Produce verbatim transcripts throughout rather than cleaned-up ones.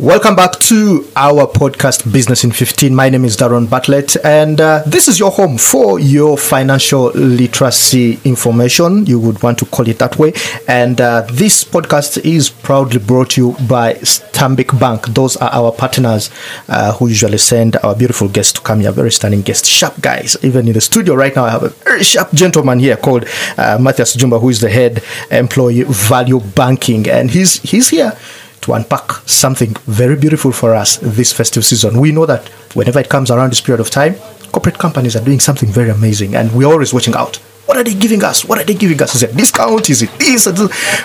Welcome back to our podcast, Business in fifteen. My name is Daron Bartlett, and uh, this is your home for your financial literacy information. You would want to call it that way. And uh, this podcast is proudly brought to you by Stanbic Bank. Those are our partners uh, who usually send our beautiful guests to come here. Very stunning guests, sharp guys. Even in the studio right now, I have a very sharp gentleman here called uh, Matthias Jumba, who is the head employee value banking, and he's he's here to unpack something very beautiful for us this festive season. We know that whenever it comes around this period of time, corporate companies are doing something very amazing, and we're always watching out. What are they giving us? What are they giving us? Is it discount? Is it this?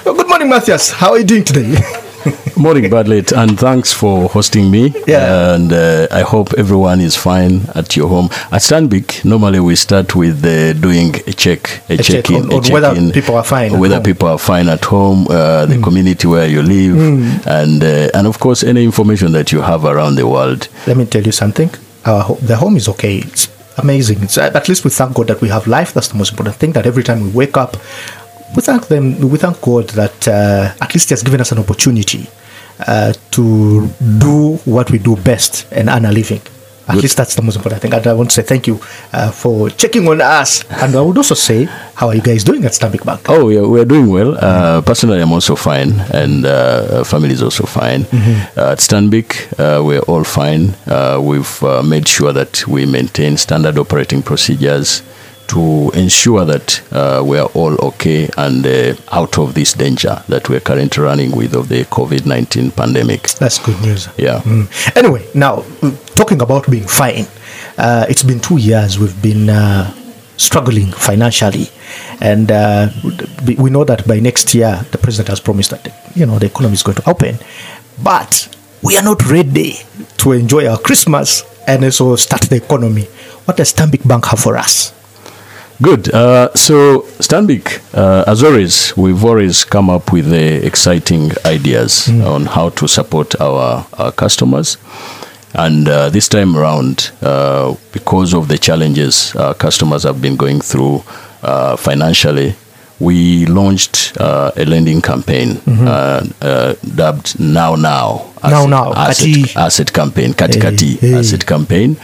Good morning, Matthias. How are you doing today? Morning, Bartlett, and thanks for hosting me. Yeah. And uh, I hope everyone is fine at your home. At Stanbic, normally we start with uh, doing a check, a, a check in, on, on a check whether in, people are fine, whether people are fine at home, uh, the mm. community where you live, mm. and uh, and of course any information that you have around the world. Let me tell you something. Our ho- the home is okay. It's amazing. It's, at least we thank God that we have life. That's the most important thing. That every time we wake up, we thank them. We thank God that uh, at least He has given us an opportunity uh, to do what we do best and earn a living. At Good. least that's the most important thing. And I want to say thank you uh, for checking on us. And I would also say, how are you guys doing at Stanbic Bank? Oh, yeah, we're doing well. Uh, personally, I'm also fine, and uh, family is also fine. Mm-hmm. Uh, at Stanbic, uh, we're all fine. Uh, we've uh, made sure that we maintain standard operating procedures to ensure that uh, we are all okay and uh, out of this danger that we're currently running with of the COVID nineteen pandemic. That's good news. Yeah. Mm. Anyway, now, talking about being fine, uh, it's been two years we've been uh, struggling financially. And uh, we know that by next year, the president has promised that, you know, the economy is going to open. But we are not ready to enjoy our Christmas and so start the economy. What does Stanbic Bank have for us? Good. Uh, so, Stanbic, uh, as always, we've always come up with uh, exciting ideas mm. on how to support our, our customers. And uh, this time around, uh, because of the challenges our customers have been going through uh, financially, we launched uh, a lending campaign mm-hmm. uh, uh, dubbed Now Now. Asset, now, now. Asset, Kati. asset campaign, Kati Kati hey, hey. asset campaign.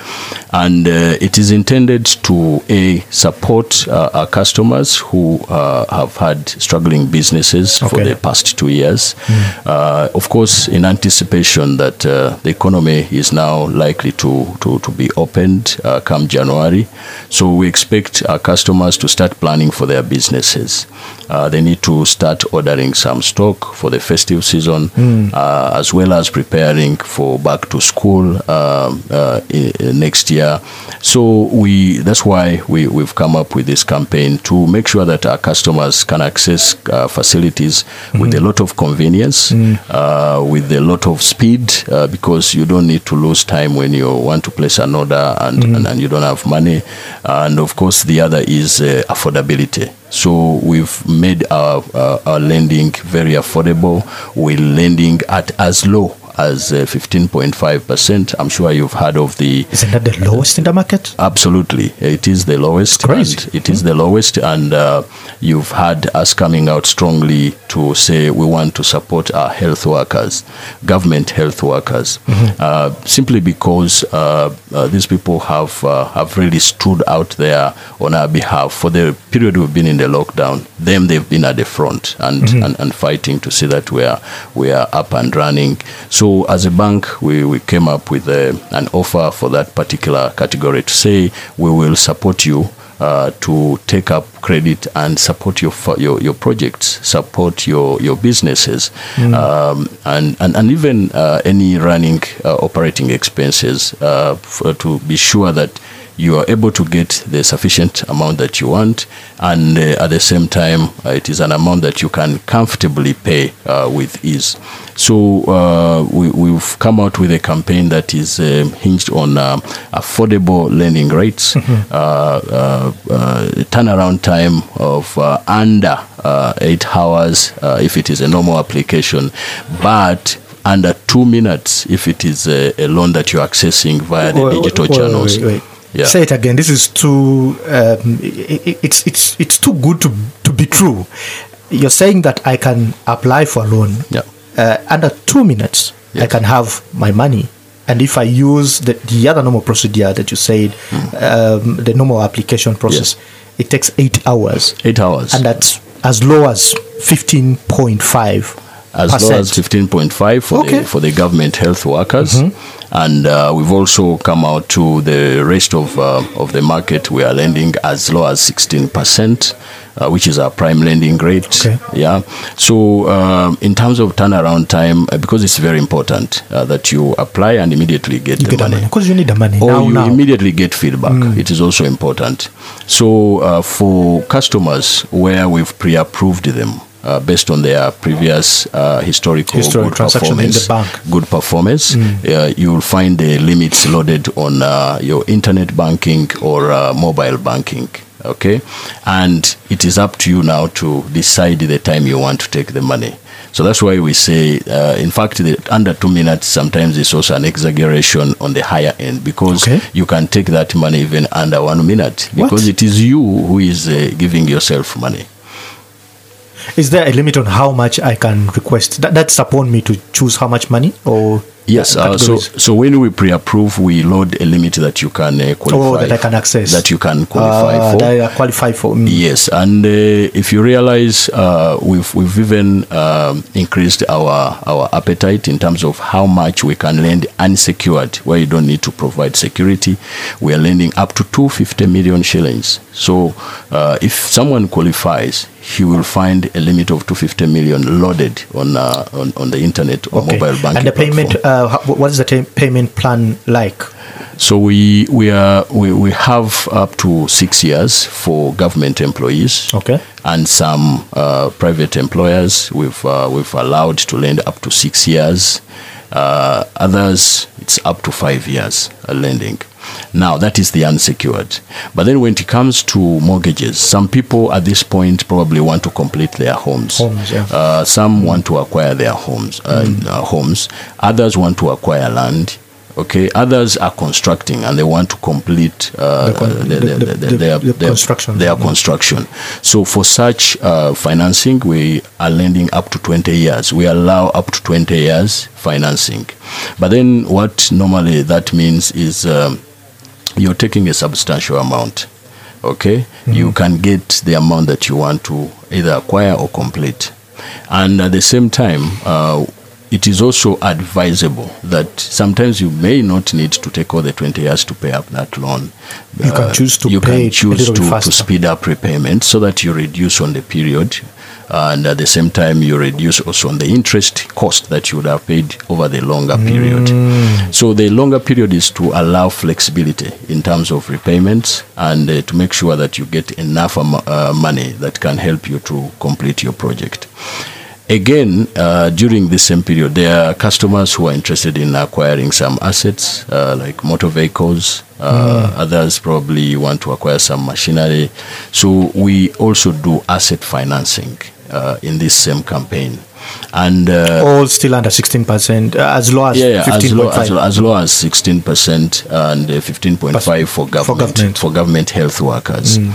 And uh, it is intended to A, support uh, our customers who uh, have had struggling businesses okay. for the past two years. Mm. Uh, of course, in anticipation that uh, the economy is now likely to, to, to be opened uh, come January. So we expect our customers to start planning for their businesses. Uh, they need to start ordering some stock for the festive season mm. uh, as well as preparing for back to school uh, uh, I- next year. So we that's why we, we've come up with this campaign to make sure that our customers can access uh, facilities mm-hmm. with a lot of convenience, mm. uh, with a lot of speed, uh, because you don't need to lose time when you want to place an order and, mm-hmm. and, and you don't have money. And of course, the other is uh, affordability. So we've made our, uh, our lending very affordable. We're lending at as low as uh, fifteen point five percent. I'm sure you've heard of the... Isn't that the lowest in the market? Absolutely. It is the lowest. Crazy. It is mm-hmm. the lowest. And uh, you've had us coming out strongly to say we want to support our health workers, government health workers, mm-hmm. uh, simply because uh, uh, these people have, uh, have really stood out there on our behalf. For the period we've been in the lockdown, them, they've been at the front and, mm-hmm. and, and fighting to see that we are, we are up and running. So So as a bank, we, we came up with a, an offer for that particular category to say we will support you uh, to take up credit and support your your, your projects, support your, your businesses, mm. um, and, and, and even uh, any running uh, operating expenses uh, for, to be sure that you are able to get the sufficient amount that you want, and uh, at the same time, uh, it is an amount that you can comfortably pay uh, with ease. So uh, we, we've come out with a campaign that is uh, hinged on uh, affordable lending rates, mm-hmm. uh, uh, uh, turnaround time of uh, under uh, eight hours uh, if it is a normal application, but under two minutes if it is a, a loan that you're accessing via the wait, digital wait, channels. Wait, wait. Yeah. Say it again. This is too. Um, it, it's it's it's too good to to be true. You're saying that I can apply for a loan yeah. uh, under two minutes. Yes. I can have my money. And if I use the, the other normal procedure that you said, mm. um, the normal application process, yes. it takes eight hours. Eight hours. And that's as low as fifteen point five. As percent. Low as fifteen point five for, okay. the, for the government health workers. Mm-hmm. And uh, we've also come out to the rest of uh, of the market. We are lending as low as sixteen percent, uh, which is our prime lending rate. Okay. Yeah. So um, in terms of turnaround time, uh, because it's very important uh, that you apply and immediately get you the get money. Because you need the money. Or now, you now. immediately get feedback. Mm. It is also important. So uh, for customers where we've pre-approved them, Uh, based on their previous uh, historical, historical good, performance, good performance, mm. uh, you will find the limits loaded on uh, your internet banking or uh, mobile banking. Okay, and it is up to you now to decide the time you want to take the money. So that's why we say, uh, in fact, the under two minutes sometimes is also an exaggeration on the higher end, because okay. you can take that money even under one minute because what? It is you who is uh, giving yourself money. Is there a limit on how much I can request? That, that's upon me to choose how much money? Or yes, uh, so so when we pre-approve, we load a limit that you can uh, qualify. Oh, that I can access. That you can qualify uh, for. That I qualify for. Mm. Yes, and uh, if you realize, uh, we've we've even um, increased our our appetite in terms of how much we can lend unsecured, where you don't need to provide security. We are lending up to two hundred fifty million shillings. So uh, if someone qualifies, he will find a limit of two hundred fifty million loaded on uh, on, on the internet or okay. mobile banking. And the payment, uh, what is the t- payment plan like? So we we are we, we have up to six years for government employees. Okay. And some uh, private employers we've uh, we've allowed to lend up to six years. Uh, others it's up to five years uh, lending. Now, that is the unsecured. But then when it comes to mortgages, some people at this point probably want to complete their homes. Homes, yeah. Uh, some want to acquire their homes. Uh, mm. uh, homes. Others want to acquire land. Okay. Others are constructing and they want to complete uh, their construction. So for such uh, financing, we are lending up to twenty years. We allow up to twenty years financing. But then what normally that means is... Um, you're taking a substantial amount, okay? Mm-hmm. You can get the amount that you want to either acquire or complete. And at the same time, uh, it is also advisable that sometimes you may not need to take all the twenty years to pay up that loan. You uh, can choose to you pay can choose to, to speed up repayment so that you reduce on the period. And at the same time, you reduce also on the interest cost that you would have paid over the longer mm. period. So the longer period is to allow flexibility in terms of repayments and uh, to make sure that you get enough um, uh, money that can help you to complete your project. Again, uh, during this same period, there are customers who are interested in acquiring some assets uh, like motor vehicles. Uh, mm. Others probably want to acquire some machinery. So we also do asset financing uh, in this same campaign. And uh, all still under sixteen percent, uh, as low as yeah, yeah, fifteen point five. As low, as, low, as low as sixteen percent and uh, fifteen point five for government, for government for government health workers. Mm.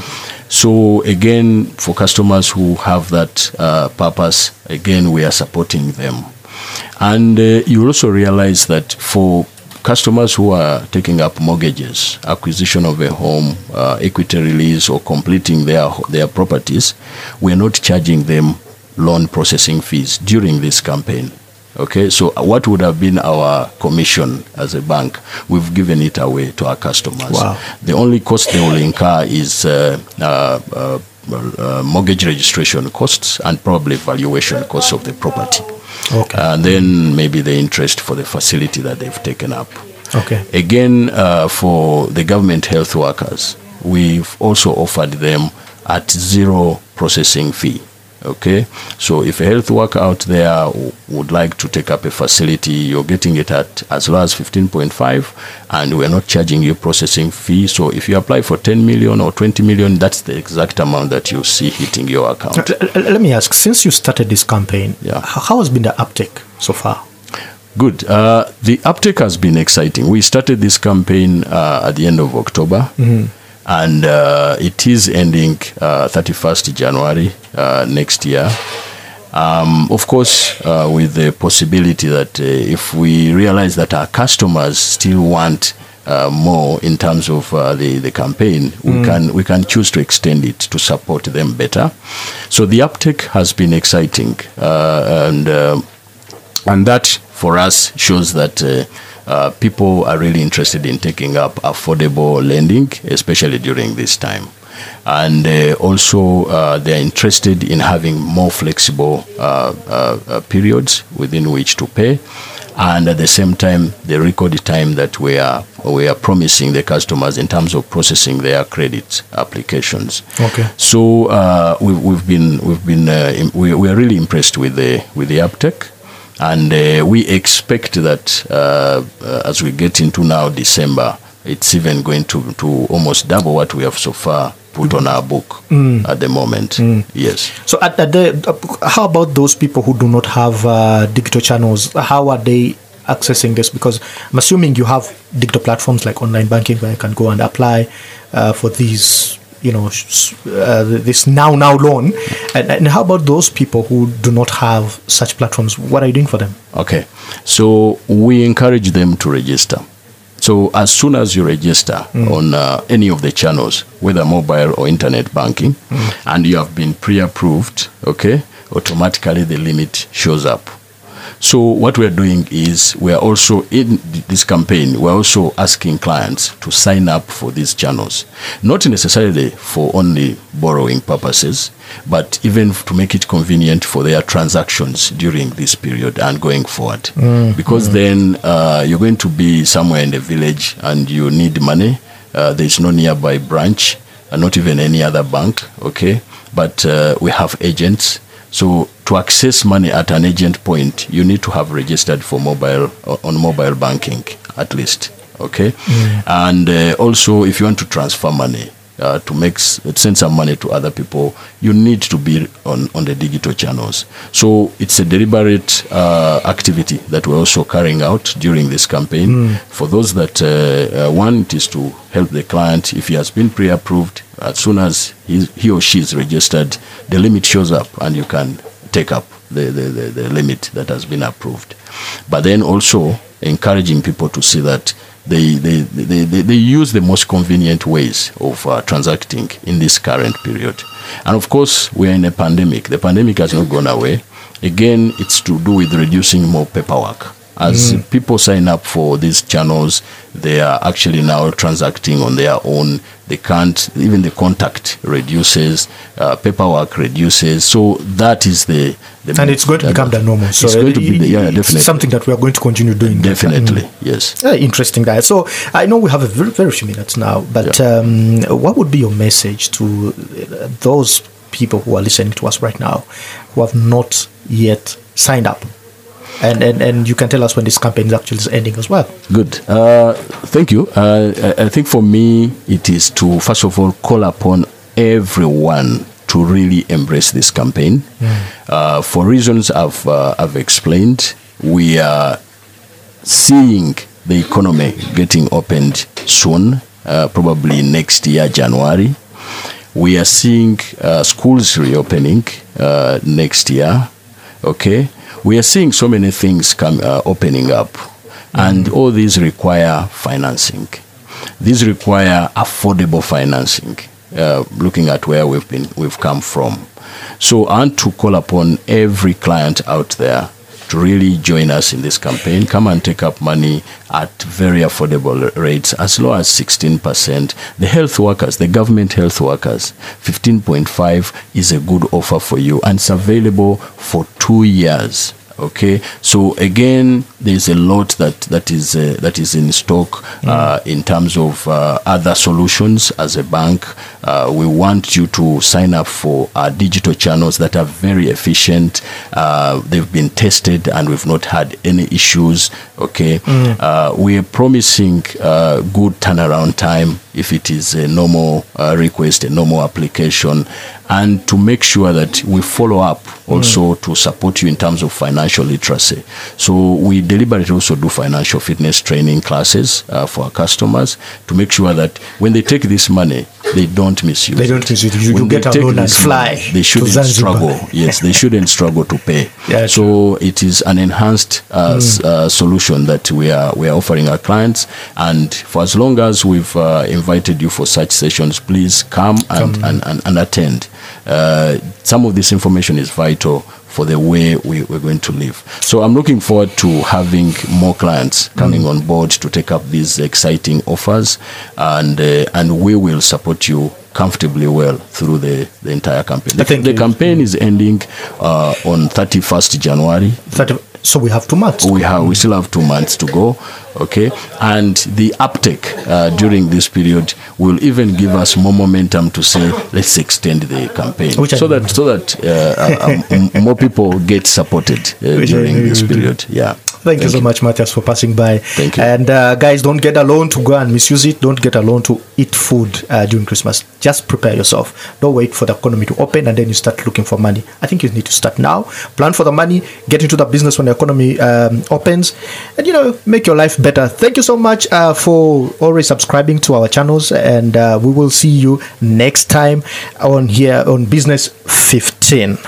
So again, for customers who have that uh, purpose, again we are supporting them. And uh, you also realize that for customers who are taking up mortgages, acquisition of a home, uh, equity release, or completing their their properties, we are not charging them loan processing fees during this campaign. Okay, so what would have been our commission as a bank, we've given it away to our customers. Wow. The only cost they will incur is uh, uh, uh, uh, mortgage registration costs and probably valuation costs of the property. Okay. And then maybe the interest for the facility that they've taken up. Okay. Again, uh, for the government health workers, we've also offered them at zero processing fee. Okay, so if a health worker out there w- would like to take up a facility, you're getting it at as low as fifteen point five, and we're not charging you processing fee. So if you apply for ten million or twenty million, that's the exact amount that you see hitting your account. Let me ask, since you started this campaign, yeah. how has been the uptake so far? Good. Uh, the uptake has been exciting. We started this campaign uh, at the end of October. Mm-hmm. And uh, it is ending uh, thirty-first January uh, next year. Um, of course, uh, with the possibility that uh, if we realize that our customers still want uh, more in terms of uh, the, the campaign, mm. we can we can choose to extend it to support them better. So the uptake has been exciting, uh, and uh, and that for us shows that uh, uh, people are really interested in taking up affordable lending, especially during this time. And uh, also uh, they're interested in having more flexible uh, uh, uh, periods within which to pay. And at the same time, the record time that we are we are promising the customers in terms of processing their credit applications. Okay. So uh, we, we've been we've been uh, we, we are really impressed with the with the uptake. And uh, we expect that uh, uh, as we get into now December, it's even going to, to almost double what we have so far put on our book mm. at the moment. Mm. Yes. So at, at the, uh, how about those people who do not have uh, digital channels? How are they accessing this? Because I'm assuming you have digital platforms like online banking where you can go and apply uh, for these, you know, uh, this now, now loan. And, and how about those people who do not have such platforms? What are you doing for them? Okay. So we encourage them to register. So as soon as you register mm. on uh, any of the channels, whether mobile or internet banking, mm. and you have been pre-approved, okay, automatically the limit shows up. So what we're doing is we're also, in this campaign, we're also asking clients to sign up for these channels. Not necessarily for only borrowing purposes, but even to make it convenient for their transactions during this period and going forward. Mm. Because mm. then uh, you're going to be somewhere in the village and you need money. Uh, there's no nearby branch, and not even any other bank, okay? But uh, we have agents. So to access money at an agent point, you need to have registered for mobile on mobile banking at least, okay? Mm. And uh, also, if you want to transfer money, uh, to make send some money to other people, you need to be on, on the digital channels. So it's a deliberate uh, activity that we're also carrying out during this campaign. Mm. For those that uh, uh, want, it is to help the client. If he has been pre-approved, as soon as he, he or she is registered, the limit shows up and you can take up the, the, the, the limit that has been approved. But then also encouraging people to see that They they, they, they they use the most convenient ways of uh, transacting in this current period. And of course, we are in a pandemic. The pandemic has not gone away. Again, it's to do with reducing more paperwork. As mm. people sign up for these channels, they are actually now transacting on their own. They can't, even the contact reduces, uh, paperwork reduces. So that is the... the and it's going to become the normal. So it's going to be the, yeah, definitely. Something that we are going to continue doing. Definitely, mm. yes. Uh, interesting, guys. So I know we have a very, very few minutes now, but yeah. um, what would be your message to those people who are listening to us right now who have not yet signed up? And, and and you can tell us when this campaign is actually ending as well. Good. Uh, thank you. Uh, I, I think for me, it is to, first of all, call upon everyone to really embrace this campaign. Mm. Uh, for reasons I've, uh, I've explained, we are seeing the economy getting opened soon, uh, probably next year, January. We are seeing uh, schools reopening uh, next year. Okay. We are seeing so many things come, uh, opening up, and all these require financing. These require affordable financing, uh, looking at where we've been, we've come from. So I want to call upon every client out there to really join us in this campaign. Come and take up money at very affordable rates, as low as sixteen percent. The health workers, the government health workers, fifteen point five is a good offer for you, and it's available for two years. Okay, so again, there's a lot that that is uh, that is in stock uh, mm. in terms of uh, other solutions. As a bank, uh, we want you to sign up for our digital channels that are very efficient. Uh, they've been tested, and we've not had any issues. Okay, mm. uh, we are promising uh, good turnaround time if it is a normal uh, request, a normal application. And to make sure that we follow up also mm. to support you in terms of financial literacy. So we deliberately also do financial fitness training classes uh, for our customers to make sure that when they take this money, They don't misuse. They don't misuse. You, you get a loan and fly. They shouldn't struggle. Yes, they shouldn't struggle to pay. Yeah, so true. It is an enhanced uh, mm. s- uh, solution that we are we are offering our clients. And for as long as we've uh, invited you for such sessions, please come and come. And, and, and attend. Uh, some of this information is vital for the way we, we're going to live. So I'm looking forward to having more clients coming mm. on board to take up these exciting offers, and uh, and we will support you comfortably well through the, the entire campaign. The, the campaign is ending uh, on thirty-first January. thirty So we have two months. We have. We still have two months to go. Okay, and the uptake uh, during this period will even give us more momentum to say let's extend the campaign, so that so that uh, uh, more people get supported uh, during this period. Yeah. Thank, Thank you so you. much, Matthias, for passing by. Thank you. And uh, guys, don't get a loan to go and misuse it. Don't get a loan to eat food uh, during Christmas. Just prepare yourself. Don't wait for the economy to open and then you start looking for money. I think you need to start now. Plan for the money. Get into the business when the economy um, opens. And, you know, make your life better. Thank you so much uh, for always subscribing to our channels. And uh, we will see you next time on here on Business fifteen.